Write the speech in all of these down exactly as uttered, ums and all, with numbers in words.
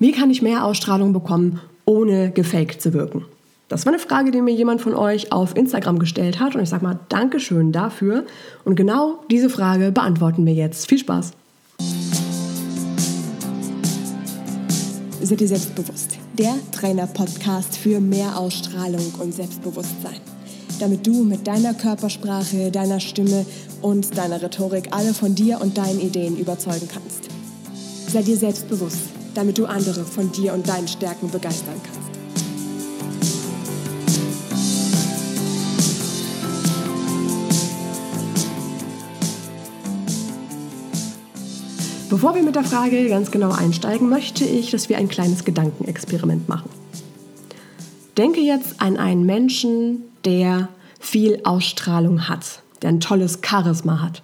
Wie kann ich mehr Ausstrahlung bekommen, ohne gefaked zu wirken? Das war eine Frage, die mir jemand von euch auf Instagram gestellt hat und ich sag mal Dankeschön dafür. Und genau diese Frage beantworten wir jetzt. Viel Spaß! Seid ihr selbstbewusst? Der Trainer-Podcast für mehr Ausstrahlung und Selbstbewusstsein. Damit du mit deiner Körpersprache, deiner Stimme und deiner Rhetorik alle von dir und deinen Ideen überzeugen kannst. Sei dir selbstbewusst, damit du andere von dir und deinen Stärken begeistern kannst. Bevor wir mit der Frage ganz genau einsteigen, möchte ich, dass wir ein kleines Gedankenexperiment machen. Denke jetzt an einen Menschen, der viel Ausstrahlung hat, der ein tolles Charisma hat.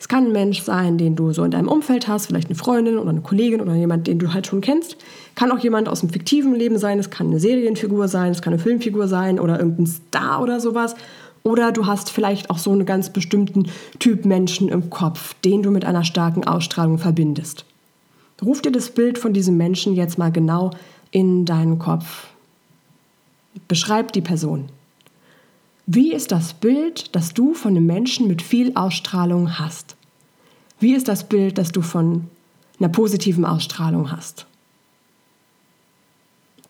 Es kann ein Mensch sein, den du so in deinem Umfeld hast, vielleicht eine Freundin oder eine Kollegin oder jemand, den du halt schon kennst. Kann auch jemand aus dem fiktiven Leben sein, es kann eine Serienfigur sein, es kann eine Filmfigur sein oder irgendein Star oder sowas. Oder du hast vielleicht auch so einen ganz bestimmten Typ Menschen im Kopf, den du mit einer starken Ausstrahlung verbindest. Ruf dir das Bild von diesem Menschen jetzt mal genau in deinen Kopf. Beschreib die Person. Wie ist das Bild, das du von einem Menschen mit viel Ausstrahlung hast? Wie ist das Bild, das du von einer positiven Ausstrahlung hast?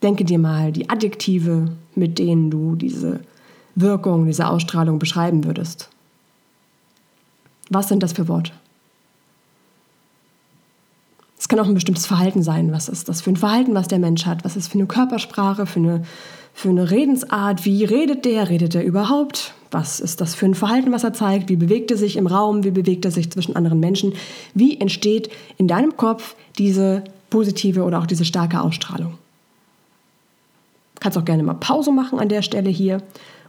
Denke dir mal die Adjektive, mit denen du diese Wirkung, diese Ausstrahlung beschreiben würdest. Was sind das für Worte? Es kann auch ein bestimmtes Verhalten sein. Was ist das für ein Verhalten, was der Mensch hat? Was ist für eine Körpersprache, für eine, für eine Redensart? Wie redet der? Redet er überhaupt? Was ist das für ein Verhalten, was er zeigt? Wie bewegt er sich im Raum? Wie bewegt er sich zwischen anderen Menschen? Wie entsteht in deinem Kopf diese positive oder auch diese starke Ausstrahlung? Kannst auch gerne mal Pause machen an der Stelle hier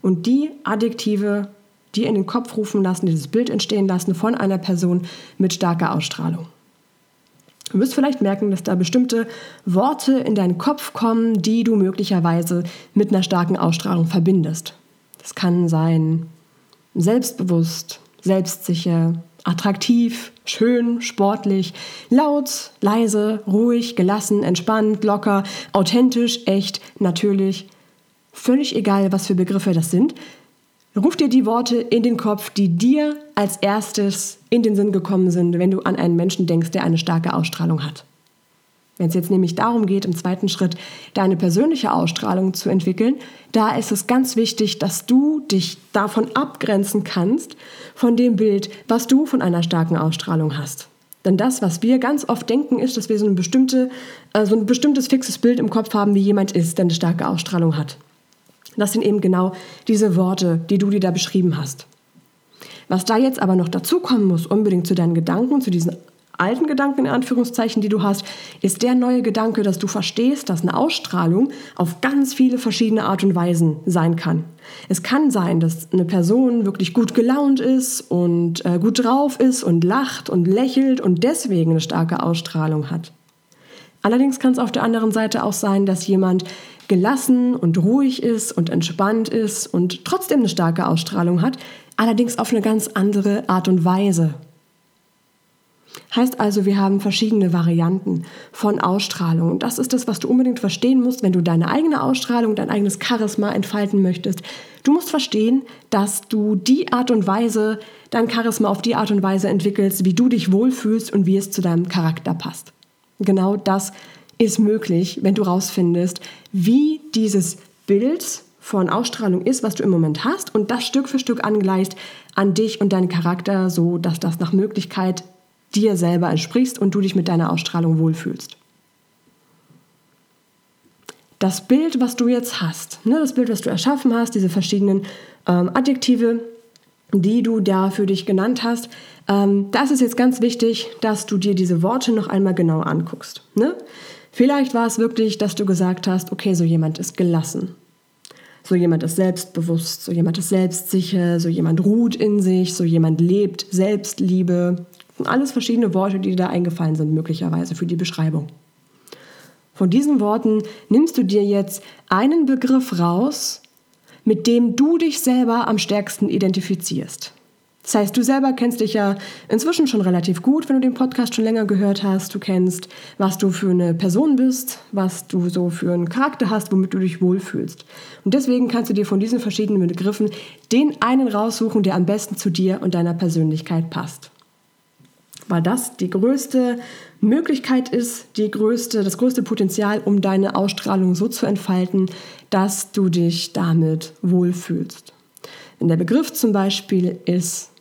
und die Adjektive dir in den Kopf rufen lassen, dieses Bild entstehen lassen von einer Person mit starker Ausstrahlung. Du wirst vielleicht merken, dass da bestimmte Worte in deinen Kopf kommen, die du möglicherweise mit einer starken Ausstrahlung verbindest. Das kann sein selbstbewusst, selbstsicher, attraktiv, schön, sportlich, laut, leise, ruhig, gelassen, entspannt, locker, authentisch, echt, natürlich. Völlig egal, was für Begriffe das sind. Ruf dir die Worte in den Kopf, die dir als erstes in den Sinn gekommen sind, wenn du an einen Menschen denkst, der eine starke Ausstrahlung hat. Wenn es jetzt nämlich darum geht, im zweiten Schritt deine persönliche Ausstrahlung zu entwickeln, da ist es ganz wichtig, dass du dich davon abgrenzen kannst, von dem Bild, was du von einer starken Ausstrahlung hast. Denn das, was wir ganz oft denken, ist, dass wir so ein, bestimmte, äh, so ein bestimmtes fixes Bild im Kopf haben, wie jemand ist, der eine starke Ausstrahlung hat. Das sind eben genau diese Worte, die du dir da beschrieben hast. Was da jetzt aber noch dazukommen muss, unbedingt zu deinen Gedanken, zu diesen alten Gedanken, in Anführungszeichen, die du hast, ist der neue Gedanke, dass du verstehst, dass eine Ausstrahlung auf ganz viele verschiedene Art und Weisen sein kann. Es kann sein, dass eine Person wirklich gut gelaunt ist und äh, gut drauf ist und lacht und lächelt und deswegen eine starke Ausstrahlung hat. Allerdings kann es auf der anderen Seite auch sein, dass jemand gelassen und ruhig ist und entspannt ist und trotzdem eine starke Ausstrahlung hat, allerdings auf eine ganz andere Art und Weise. Heißt also, wir haben verschiedene Varianten von Ausstrahlung. Und das ist das, was du unbedingt verstehen musst, wenn du deine eigene Ausstrahlung, dein eigenes Charisma entfalten möchtest. Du musst verstehen, dass du die Art und Weise, dein Charisma auf die Art und Weise entwickelst, wie du dich wohlfühlst und wie es zu deinem Charakter passt. Genau das ist möglich, wenn du rausfindest, wie dieses Bild von Ausstrahlung ist, was du im Moment hast und das Stück für Stück angleichst an dich und deinen Charakter, so dass das nach Möglichkeit dir selber entsprichst und du dich mit deiner Ausstrahlung wohlfühlst. Das Bild, was du jetzt hast, ne, das Bild, was du erschaffen hast, diese verschiedenen ähm, Adjektive, die du da für dich genannt hast, ähm, das ist jetzt ganz wichtig, dass du dir diese Worte noch einmal genau anguckst. Ne? Vielleicht war es wirklich, dass du gesagt hast, okay, so jemand ist gelassen. So jemand ist selbstbewusst, so jemand ist selbstsicher, so jemand ruht in sich, so jemand lebt Selbstliebe. Alles verschiedene Worte, die dir da eingefallen sind, möglicherweise für die Beschreibung. Von diesen Worten nimmst du dir jetzt einen Begriff raus, mit dem du dich selber am stärksten identifizierst. Das heißt, du selber kennst dich ja inzwischen schon relativ gut, wenn du den Podcast schon länger gehört hast. Du kennst, was du für eine Person bist, was du so für einen Charakter hast, womit du dich wohlfühlst. Und deswegen kannst du dir von diesen verschiedenen Begriffen den einen raussuchen, der am besten zu dir und deiner Persönlichkeit passt. Weil das die größte Möglichkeit ist, die größte, das größte Potenzial, um deine Ausstrahlung so zu entfalten, dass du dich damit wohlfühlst. Denn der Begriff zum Beispiel ist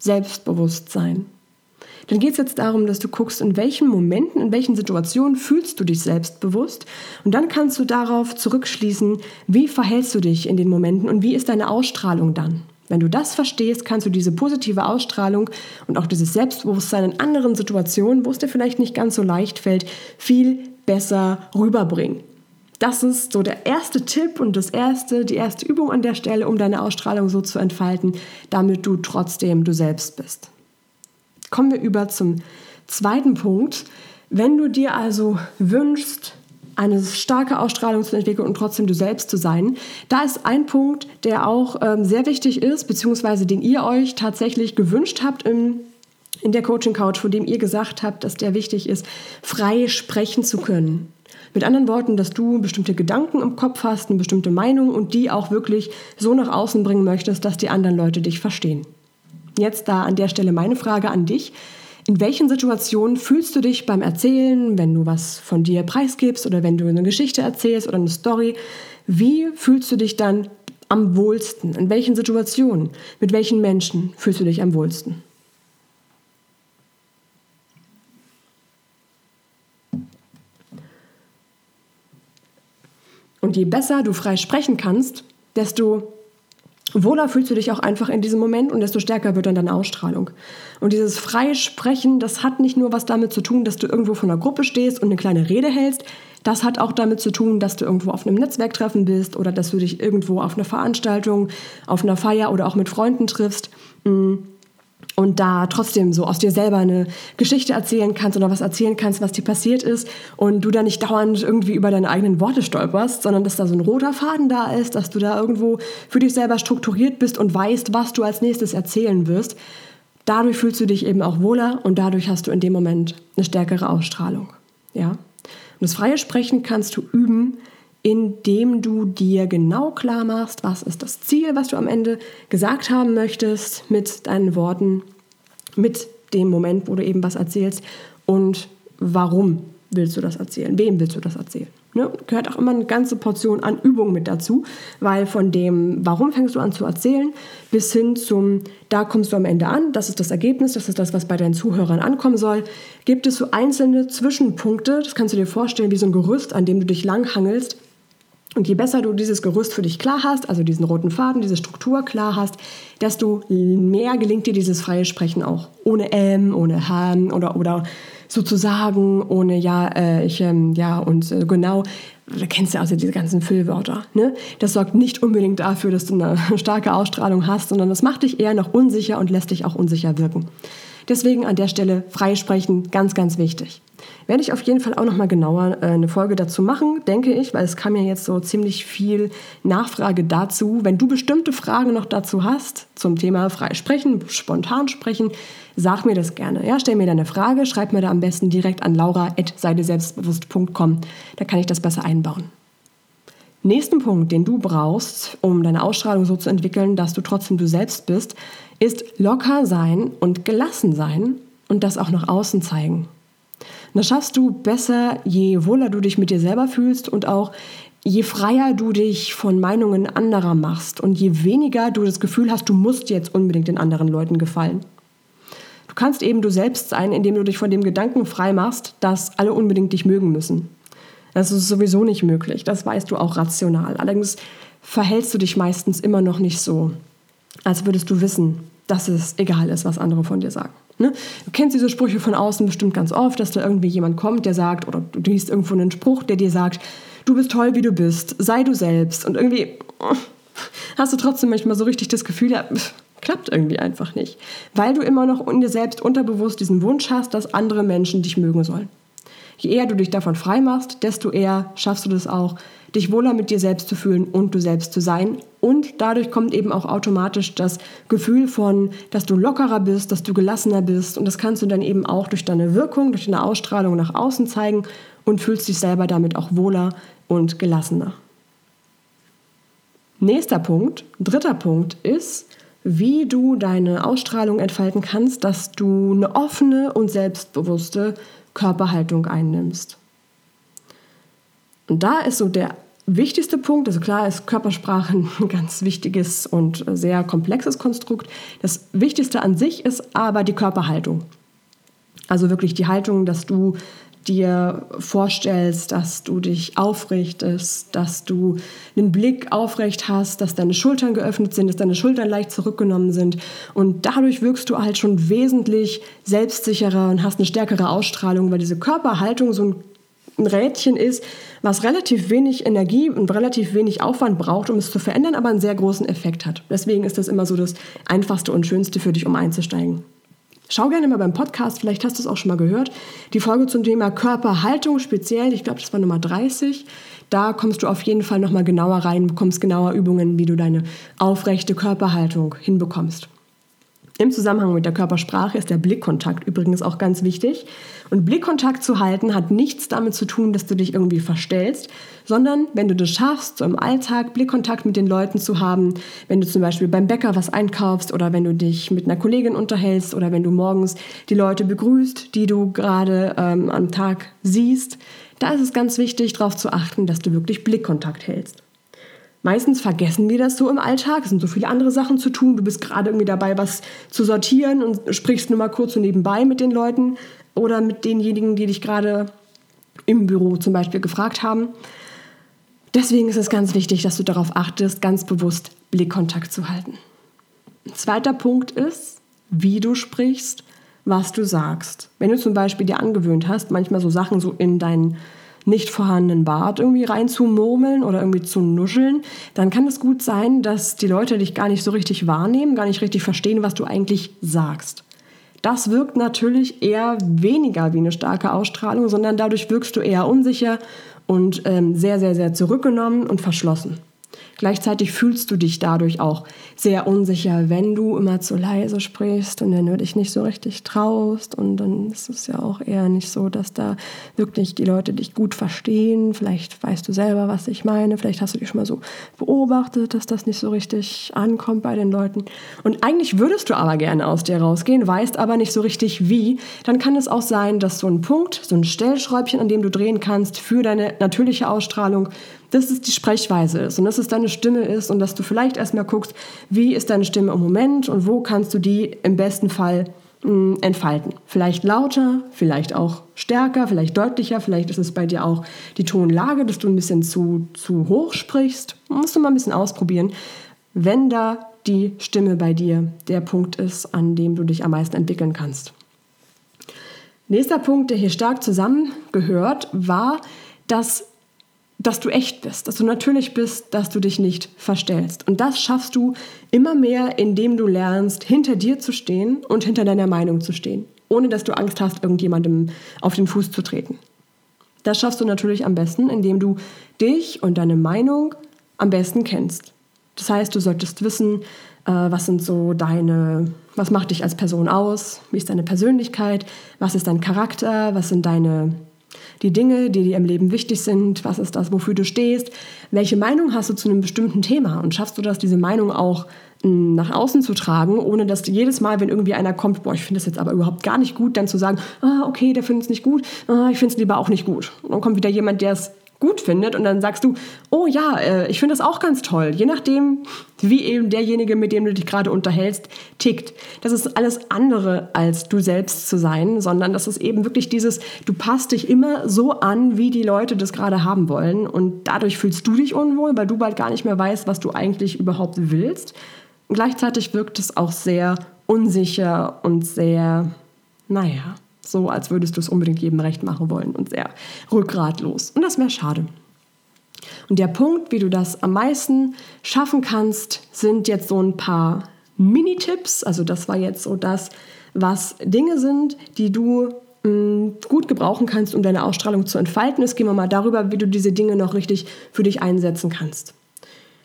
Selbstbewusstsein. Dann geht es jetzt darum, dass du guckst, in welchen Momenten, in welchen Situationen fühlst du dich selbstbewusst, und dann kannst du darauf zurückschließen, wie verhältst du dich in den Momenten und wie ist deine Ausstrahlung dann. Wenn du das verstehst, kannst du diese positive Ausstrahlung und auch dieses Selbstbewusstsein in anderen Situationen, wo es dir vielleicht nicht ganz so leicht fällt, viel besser rüberbringen. Das ist so der erste Tipp und das erste, die erste Übung an der Stelle, um deine Ausstrahlung so zu entfalten, damit du trotzdem du selbst bist. Kommen wir über zum zweiten Punkt. Wenn du dir also wünschst, eine starke Ausstrahlung zu entwickeln und trotzdem du selbst zu sein, da ist ein Punkt, der auch ähm, sehr wichtig ist, beziehungsweise den ihr euch tatsächlich gewünscht habt im in der Coaching Couch, von dem ihr gesagt habt, dass der wichtig ist, frei sprechen zu können. Mit anderen Worten, dass du bestimmte Gedanken im Kopf hast, eine bestimmte Meinung und die auch wirklich so nach außen bringen möchtest, dass die anderen Leute dich verstehen. Jetzt da an der Stelle meine Frage an dich. In welchen Situationen fühlst du dich beim Erzählen, wenn du was von dir preisgibst oder wenn du eine Geschichte erzählst oder eine Story? Wie fühlst du dich dann am wohlsten? In welchen Situationen? Mit welchen Menschen fühlst du dich am wohlsten? Und je besser du frei sprechen kannst, desto wohler fühlst du dich auch einfach in diesem Moment und desto stärker wird dann deine Ausstrahlung. Und dieses freie Sprechen, das hat nicht nur was damit zu tun, dass du irgendwo vor einer Gruppe stehst und eine kleine Rede hältst. Das hat auch damit zu tun, dass du irgendwo auf einem Netzwerktreffen bist oder dass du dich irgendwo auf einer Veranstaltung, auf einer Feier oder auch mit Freunden triffst und da trotzdem so aus dir selber eine Geschichte erzählen kannst oder was erzählen kannst, was dir passiert ist und du da nicht dauernd irgendwie über deine eigenen Worte stolperst, sondern dass da so ein roter Faden da ist, dass du da irgendwo für dich selber strukturiert bist und weißt, was du als nächstes erzählen wirst. Dadurch fühlst du dich eben auch wohler und dadurch hast du in dem Moment eine stärkere Ausstrahlung. Ja? Und das freie Sprechen kannst du üben, indem du dir genau klar machst, was ist das Ziel, was du am Ende gesagt haben möchtest mit deinen Worten, mit dem Moment, wo du eben was erzählst und warum willst du das erzählen, wem willst du das erzählen. Ne? Gehört auch immer eine ganze Portion an Übung mit dazu, weil von dem, warum fängst du an zu erzählen, bis hin zum, da kommst du am Ende an, das ist das Ergebnis, das ist das, was bei deinen Zuhörern ankommen soll, gibt es so einzelne Zwischenpunkte, das kannst du dir vorstellen wie so ein Gerüst, an dem du dich langhangelst. Und je besser du dieses Gerüst für dich klar hast, also diesen roten Faden, diese Struktur klar hast, desto mehr gelingt dir dieses freie Sprechen auch. Ohne ähm, ohne haben oder, oder sozusagen, ohne ja, äh, ich, ähm, ja und äh, genau. Du kennst ja also diese ganzen Füllwörter. Ne? Das sorgt nicht unbedingt dafür, dass du eine starke Ausstrahlung hast, sondern das macht dich eher noch unsicher und lässt dich auch unsicher wirken. Deswegen an der Stelle frei sprechen, ganz, ganz wichtig. Werde ich auf jeden Fall auch nochmal genauer eine Folge dazu machen, denke ich, weil es kam ja jetzt so ziemlich viel Nachfrage dazu. Wenn du bestimmte Fragen noch dazu hast zum Thema frei sprechen, spontan sprechen, sag mir das gerne. Ja, stell mir deine Frage, schreib mir da am besten direkt an laura at seide selbstbewusst punkt com. Da kann ich das besser einbauen. Nächsten Punkt, den du brauchst, um deine Ausstrahlung so zu entwickeln, dass du trotzdem du selbst bist, ist locker sein und gelassen sein und das auch nach außen zeigen. Und das schaffst du besser, je wohler du dich mit dir selber fühlst und auch je freier du dich von Meinungen anderer machst und je weniger du das Gefühl hast, du musst jetzt unbedingt den anderen Leuten gefallen. Du kannst eben du selbst sein, indem du dich von dem Gedanken frei machst, dass alle unbedingt dich mögen müssen. Das ist sowieso nicht möglich, das weißt du auch rational. Allerdings verhältst du dich meistens immer noch nicht so, als würdest du wissen, dass es egal ist, was andere von dir sagen. Ne? Du kennst diese Sprüche von außen bestimmt ganz oft, dass da irgendwie jemand kommt, der sagt, oder du liest irgendwo einen Spruch, der dir sagt, du bist toll, wie du bist, sei du selbst. Und irgendwie hast du trotzdem manchmal so richtig das Gefühl, ja, klappt irgendwie einfach nicht. Weil du immer noch in dir selbst unterbewusst diesen Wunsch hast, dass andere Menschen dich mögen sollen. Je eher du dich davon frei machst, desto eher schaffst du das auch, dich wohler mit dir selbst zu fühlen und du selbst zu sein. Und dadurch kommt eben auch automatisch das Gefühl von, dass du lockerer bist, dass du gelassener bist. Und das kannst du dann eben auch durch deine Wirkung, durch deine Ausstrahlung nach außen zeigen und fühlst dich selber damit auch wohler und gelassener. Nächster Punkt, dritter Punkt ist, wie du deine Ausstrahlung entfalten kannst, dass du eine offene und selbstbewusste Körperhaltung einnimmst. Und da ist so der wichtigste Punkt, also klar ist Körpersprache ein ganz wichtiges und sehr komplexes Konstrukt. Das Wichtigste an sich ist aber die Körperhaltung. Also wirklich die Haltung, dass du dir vorstellst, dass du dich aufrichtest, dass du den Blick aufrecht hast, dass deine Schultern geöffnet sind, dass deine Schultern leicht zurückgenommen sind. Und dadurch wirkst du halt schon wesentlich selbstsicherer und hast eine stärkere Ausstrahlung, weil diese Körperhaltung so ein ein Rädchen ist, was relativ wenig Energie und relativ wenig Aufwand braucht, um es zu verändern, aber einen sehr großen Effekt hat. Deswegen ist das immer so das Einfachste und Schönste für dich, um einzusteigen. Schau gerne mal beim Podcast, vielleicht hast du es auch schon mal gehört, die Folge zum Thema Körperhaltung speziell, ich glaube, das war Nummer dreißig. Da kommst du auf jeden Fall nochmal genauer rein, bekommst genauer Übungen, wie du deine aufrechte Körperhaltung hinbekommst. Im Zusammenhang mit der Körpersprache ist der Blickkontakt übrigens auch ganz wichtig. Und Blickkontakt zu halten hat nichts damit zu tun, dass du dich irgendwie verstellst, sondern wenn du das schaffst, so im Alltag Blickkontakt mit den Leuten zu haben, wenn du zum Beispiel beim Bäcker was einkaufst oder wenn du dich mit einer Kollegin unterhältst oder wenn du morgens die Leute begrüßt, die du gerade ähm, am Tag siehst, da ist es ganz wichtig, darauf zu achten, dass du wirklich Blickkontakt hältst. Meistens vergessen wir das so im Alltag, es sind so viele andere Sachen zu tun, du bist gerade irgendwie dabei, was zu sortieren und sprichst nur mal kurz so nebenbei mit den Leuten oder mit denjenigen, die dich gerade im Büro zum Beispiel gefragt haben. Deswegen ist es ganz wichtig, dass du darauf achtest, ganz bewusst Blickkontakt zu halten. Ein zweiter Punkt ist, wie du sprichst, was du sagst. Wenn du zum Beispiel dir angewöhnt hast, manchmal so Sachen so in deinen nicht vorhandenen Bart irgendwie reinzumurmeln oder irgendwie zu nuscheln, dann kann es gut sein, dass die Leute dich gar nicht so richtig wahrnehmen, gar nicht richtig verstehen, was du eigentlich sagst. Das wirkt natürlich eher weniger wie eine starke Ausstrahlung, sondern dadurch wirkst du eher unsicher und ähm, sehr, sehr, sehr zurückgenommen und verschlossen. Gleichzeitig fühlst du dich dadurch auch sehr unsicher, wenn du immer zu leise sprichst und wenn du dich nicht so richtig traust. Und dann ist es ja auch eher nicht so, dass da wirklich die Leute dich gut verstehen. Vielleicht weißt du selber, was ich meine. Vielleicht hast du dich schon mal so beobachtet, dass das nicht so richtig ankommt bei den Leuten. Und eigentlich würdest du aber gerne aus dir rausgehen, weißt aber nicht so richtig wie. Dann kann es auch sein, dass so ein Punkt, so ein Stellschräubchen, an dem du drehen kannst für deine natürliche Ausstrahlung, dass es die Sprechweise ist und dass es deine Stimme ist und dass du vielleicht erstmal guckst, wie ist deine Stimme im Moment und wo kannst du die im besten Fall mh, entfalten. Vielleicht lauter, vielleicht auch stärker, vielleicht deutlicher, vielleicht ist es bei dir auch die Tonlage, dass du ein bisschen zu, zu hoch sprichst. Musst du mal ein bisschen ausprobieren, wenn da die Stimme bei dir der Punkt ist, an dem du dich am meisten entwickeln kannst. Nächster Punkt, der hier stark zusammengehört, war, dass dass du echt bist, dass du natürlich bist, dass du dich nicht verstellst. Und das schaffst du immer mehr, indem du lernst, hinter dir zu stehen und hinter deiner Meinung zu stehen, ohne dass du Angst hast, irgendjemandem auf den Fuß zu treten. Das schaffst du natürlich am besten, indem du dich und deine Meinung am besten kennst. Das heißt, du solltest wissen, was sind so deine, was macht dich als Person aus, wie ist deine Persönlichkeit, was ist dein Charakter, was sind deine die Dinge, die dir im Leben wichtig sind, was ist das, wofür du stehst, welche Meinung hast du zu einem bestimmten Thema und schaffst du das, diese Meinung auch nach außen zu tragen, ohne dass du jedes Mal, wenn irgendwie einer kommt, boah, ich finde das jetzt aber überhaupt gar nicht gut, dann zu sagen, ah, okay, der findet es nicht gut, ah, ich finde es lieber auch nicht gut. Und dann kommt wieder jemand, der es gut findet und dann sagst du, oh ja, ich finde das auch ganz toll, je nachdem, wie eben derjenige, mit dem du dich gerade unterhältst, tickt. Das ist alles andere, als du selbst zu sein, sondern das ist eben wirklich dieses, du passt dich immer so an, wie die Leute das gerade haben wollen und dadurch fühlst du dich unwohl, weil du bald gar nicht mehr weißt, was du eigentlich überhaupt willst. Und gleichzeitig wirkt es auch sehr unsicher und sehr, naja, so, als würdest du es unbedingt jedem recht machen wollen und sehr rückgratlos. Und das wäre schade. Und der Punkt, wie du das am meisten schaffen kannst, sind jetzt so ein paar Mini-Tipps. Also das war jetzt so das, was Dinge sind, die du mh, gut gebrauchen kannst, um deine Ausstrahlung zu entfalten. Jetzt gehen wir mal darüber, wie du diese Dinge noch richtig für dich einsetzen kannst.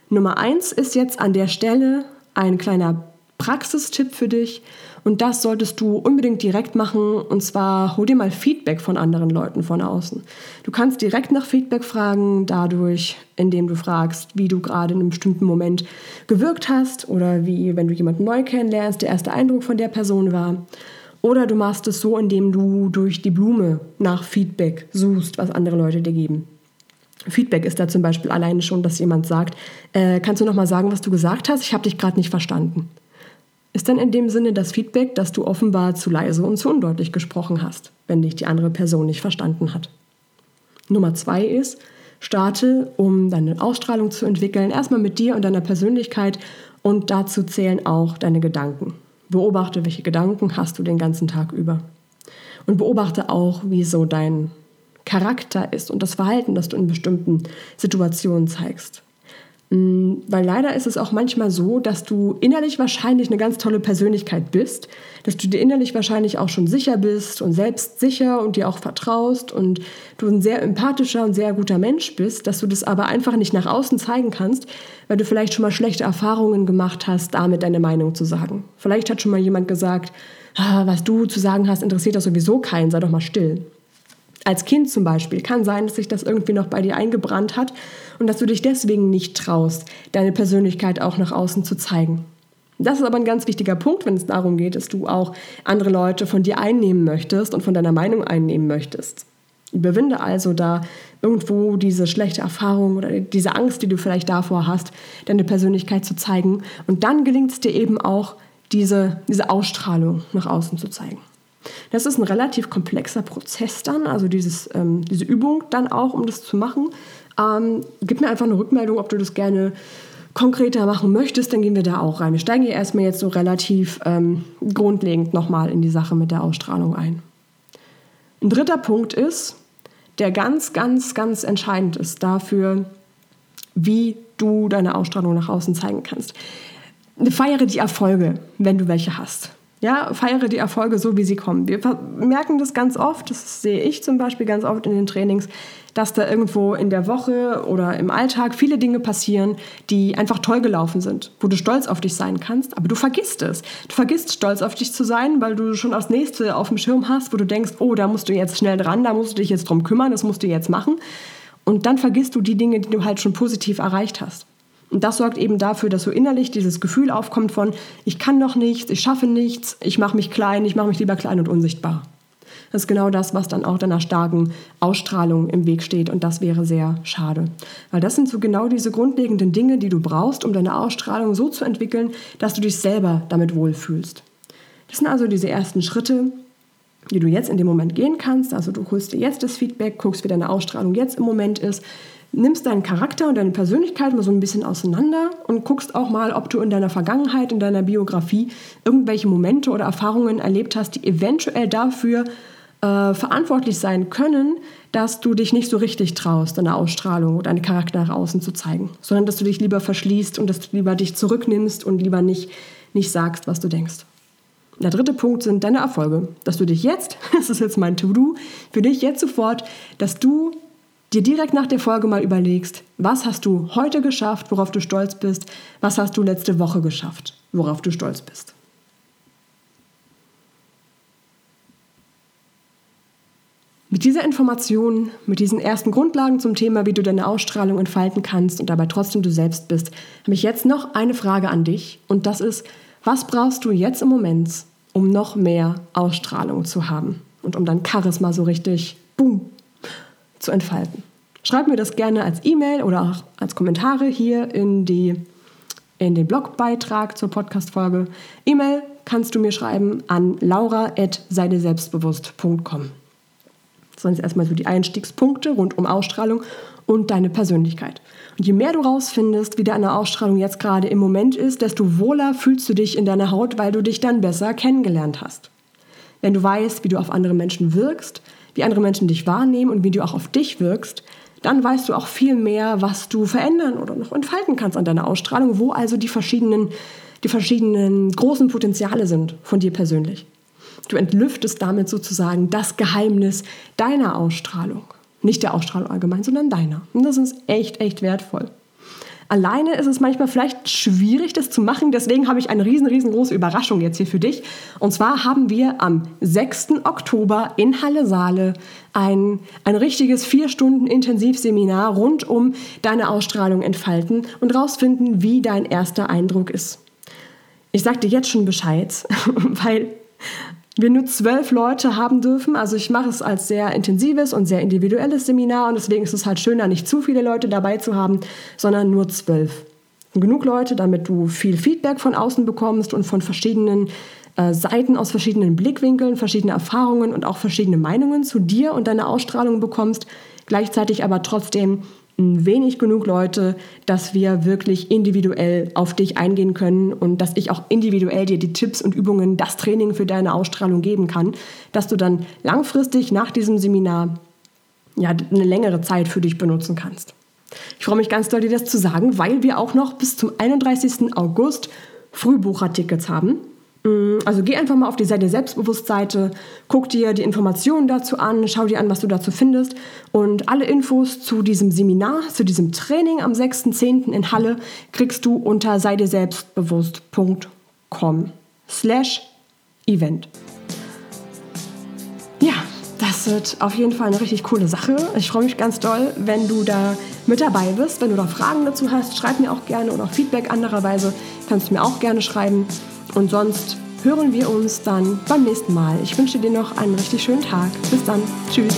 Nummer eins ist jetzt an der Stelle ein kleiner Praxistipp für dich, und das solltest du unbedingt direkt machen, und zwar hol dir mal Feedback von anderen Leuten von außen. Du kannst direkt nach Feedback fragen, dadurch, indem du fragst, wie du gerade in einem bestimmten Moment gewirkt hast oder wie, wenn du jemanden neu kennenlernst, der erste Eindruck von der Person war. Oder du machst es so, indem du durch die Blume nach Feedback suchst, was andere Leute dir geben. Feedback ist da zum Beispiel alleine schon, dass jemand sagt, äh, kannst du nochmal sagen, was du gesagt hast? Ich habe dich gerade nicht verstanden. Ist dann in dem Sinne das Feedback, dass du offenbar zu leise und zu undeutlich gesprochen hast, wenn dich die andere Person nicht verstanden hat. Nummer zwei ist, starte, um deine Ausstrahlung zu entwickeln, erstmal mit dir und deiner Persönlichkeit, und dazu zählen auch deine Gedanken. Beobachte, welche Gedanken hast du den ganzen Tag über. Und beobachte auch, wie so dein Charakter ist und das Verhalten, das du in bestimmten Situationen zeigst. Weil leider ist es auch manchmal so, dass du innerlich wahrscheinlich eine ganz tolle Persönlichkeit bist, dass du dir innerlich wahrscheinlich auch schon sicher bist und selbstsicher und dir auch vertraust und du ein sehr empathischer und sehr guter Mensch bist, dass du das aber einfach nicht nach außen zeigen kannst, weil du vielleicht schon mal schlechte Erfahrungen gemacht hast, damit deine Meinung zu sagen. Vielleicht hat schon mal jemand gesagt, ah, was du zu sagen hast, interessiert das sowieso keinen, sei doch mal still. Als Kind zum Beispiel kann sein, dass sich das irgendwie noch bei dir eingebrannt hat und dass du dich deswegen nicht traust, deine Persönlichkeit auch nach außen zu zeigen. Das ist aber ein ganz wichtiger Punkt, wenn es darum geht, dass du auch andere Leute von dir einnehmen möchtest und von deiner Meinung einnehmen möchtest. Überwinde also da irgendwo diese schlechte Erfahrung oder diese Angst, die du vielleicht davor hast, deine Persönlichkeit zu zeigen. Und dann gelingt es dir eben auch, diese, diese Ausstrahlung nach außen zu zeigen. Das ist ein relativ komplexer Prozess dann, also dieses, ähm, diese Übung dann auch, um das zu machen. Ähm, gib mir einfach eine Rückmeldung, ob du das gerne konkreter machen möchtest, dann gehen wir da auch rein. Wir steigen hier erstmal jetzt so relativ ähm, grundlegend nochmal in die Sache mit der Ausstrahlung ein. Ein dritter Punkt ist, der ganz, ganz, ganz entscheidend ist dafür, wie du deine Ausstrahlung nach außen zeigen kannst. Feiere die Erfolge, wenn du welche hast. Ja, feiere die Erfolge so, wie sie kommen. Wir merken das ganz oft, das sehe ich zum Beispiel ganz oft in den Trainings, dass da irgendwo in der Woche oder im Alltag viele Dinge passieren, die einfach toll gelaufen sind, wo du stolz auf dich sein kannst, aber du vergisst es. Du vergisst, stolz auf dich zu sein, weil du schon das Nächste auf dem Schirm hast, wo du denkst, oh, da musst du jetzt schnell dran, da musst du dich jetzt drum kümmern, das musst du jetzt machen. Und dann vergisst du die Dinge, die du halt schon positiv erreicht hast. Und das sorgt eben dafür, dass so innerlich dieses Gefühl aufkommt von, ich kann doch nichts, ich schaffe nichts, ich mache mich klein, ich mache mich lieber klein und unsichtbar. Das ist genau das, was dann auch deiner starken Ausstrahlung im Weg steht, und das wäre sehr schade. Weil das sind so genau diese grundlegenden Dinge, die du brauchst, um deine Ausstrahlung so zu entwickeln, dass du dich selber damit wohlfühlst. Das sind also diese ersten Schritte, die du jetzt in dem Moment gehen kannst. Also du holst dir jetzt das Feedback, guckst, wie deine Ausstrahlung jetzt im Moment ist, nimmst deinen Charakter und deine Persönlichkeit mal so ein bisschen auseinander und guckst auch mal, ob du in deiner Vergangenheit, in deiner Biografie irgendwelche Momente oder Erfahrungen erlebt hast, die eventuell dafür äh, verantwortlich sein können, dass du dich nicht so richtig traust, deine Ausstrahlung oder deinen Charakter nach außen zu zeigen, sondern dass du dich lieber verschließt und dass du lieber dich zurücknimmst und lieber nicht, nicht sagst, was du denkst. Der dritte Punkt sind deine Erfolge. Dass du dich jetzt, das ist jetzt mein To-Do, für dich jetzt sofort, dass du dir direkt nach der Folge mal überlegst, was hast du heute geschafft, worauf du stolz bist, was hast du letzte Woche geschafft, worauf du stolz bist. Mit dieser Information, mit diesen ersten Grundlagen zum Thema, wie du deine Ausstrahlung entfalten kannst und dabei trotzdem du selbst bist, habe ich jetzt noch eine Frage an dich, und das ist, was brauchst du jetzt im Moment, um noch mehr Ausstrahlung zu haben und um dein Charisma so richtig, boom, zu entfalten? Schreib mir das gerne als E-Mail oder auch als Kommentare hier in, die, in den Blogbeitrag zur Podcast-Folge. E-Mail kannst du mir schreiben an laura at seide selbstbewusst punkt com. Das sind jetzt erstmal so die Einstiegspunkte rund um Ausstrahlung und deine Persönlichkeit. Und je mehr du rausfindest, wie deine Ausstrahlung jetzt gerade im Moment ist, desto wohler fühlst du dich in deiner Haut, weil du dich dann besser kennengelernt hast. Wenn du weißt, wie du auf andere Menschen wirkst, wie andere Menschen dich wahrnehmen und wie du auch auf dich wirkst, dann weißt du auch viel mehr, was du verändern oder noch entfalten kannst an deiner Ausstrahlung, wo also die verschiedenen, die verschiedenen großen Potenziale sind von dir persönlich. Du entlüftest damit sozusagen das Geheimnis deiner Ausstrahlung. Nicht der Ausstrahlung allgemein, sondern deiner. Und das ist echt, echt wertvoll. Alleine ist es manchmal vielleicht schwierig, das zu machen. Deswegen habe ich eine riesen, riesengroße Überraschung jetzt hier für dich. Und zwar haben wir am sechsten Oktober in Halle Saale ein, ein richtiges vier Stunden Intensivseminar rund um deine Ausstrahlung entfalten und rausfinden, wie dein erster Eindruck ist. Ich sage dir jetzt schon Bescheid, weil wir nur zwölf Leute haben dürfen. Also ich mache es als sehr intensives und sehr individuelles Seminar und deswegen ist es halt schöner, nicht zu viele Leute dabei zu haben, sondern nur zwölf. Genug Leute, damit du viel Feedback von außen bekommst und von verschiedenen äh, Seiten, aus verschiedenen Blickwinkeln, verschiedene Erfahrungen und auch verschiedene Meinungen zu dir und deiner Ausstrahlung bekommst. Gleichzeitig aber trotzdem wenig genug Leute, dass wir wirklich individuell auf dich eingehen können und dass ich auch individuell dir die Tipps und Übungen, das Training für deine Ausstrahlung geben kann, dass du dann langfristig nach diesem Seminar ja eine längere Zeit für dich benutzen kannst. Ich freue mich ganz doll, dir das zu sagen, weil wir auch noch bis zum einunddreißigsten August Frühbuchertickets haben. Also geh einfach mal auf die Seite Selbstbewusstseite, guck dir die Informationen dazu an, schau dir an, was du dazu findest und alle Infos zu diesem Seminar, zu diesem Training am sechsten zehnten in Halle kriegst du unter seideselbstbewusst.com slash Event. Ja, das wird auf jeden Fall eine richtig coole Sache. Ich freue mich ganz doll, wenn du da mit dabei bist. Wenn du da Fragen dazu hast, schreib mir auch gerne oder auch Feedback andererweise, kannst du mir auch gerne schreiben. Und sonst hören wir uns dann beim nächsten Mal. Ich wünsche dir noch einen richtig schönen Tag. Bis dann. Tschüss.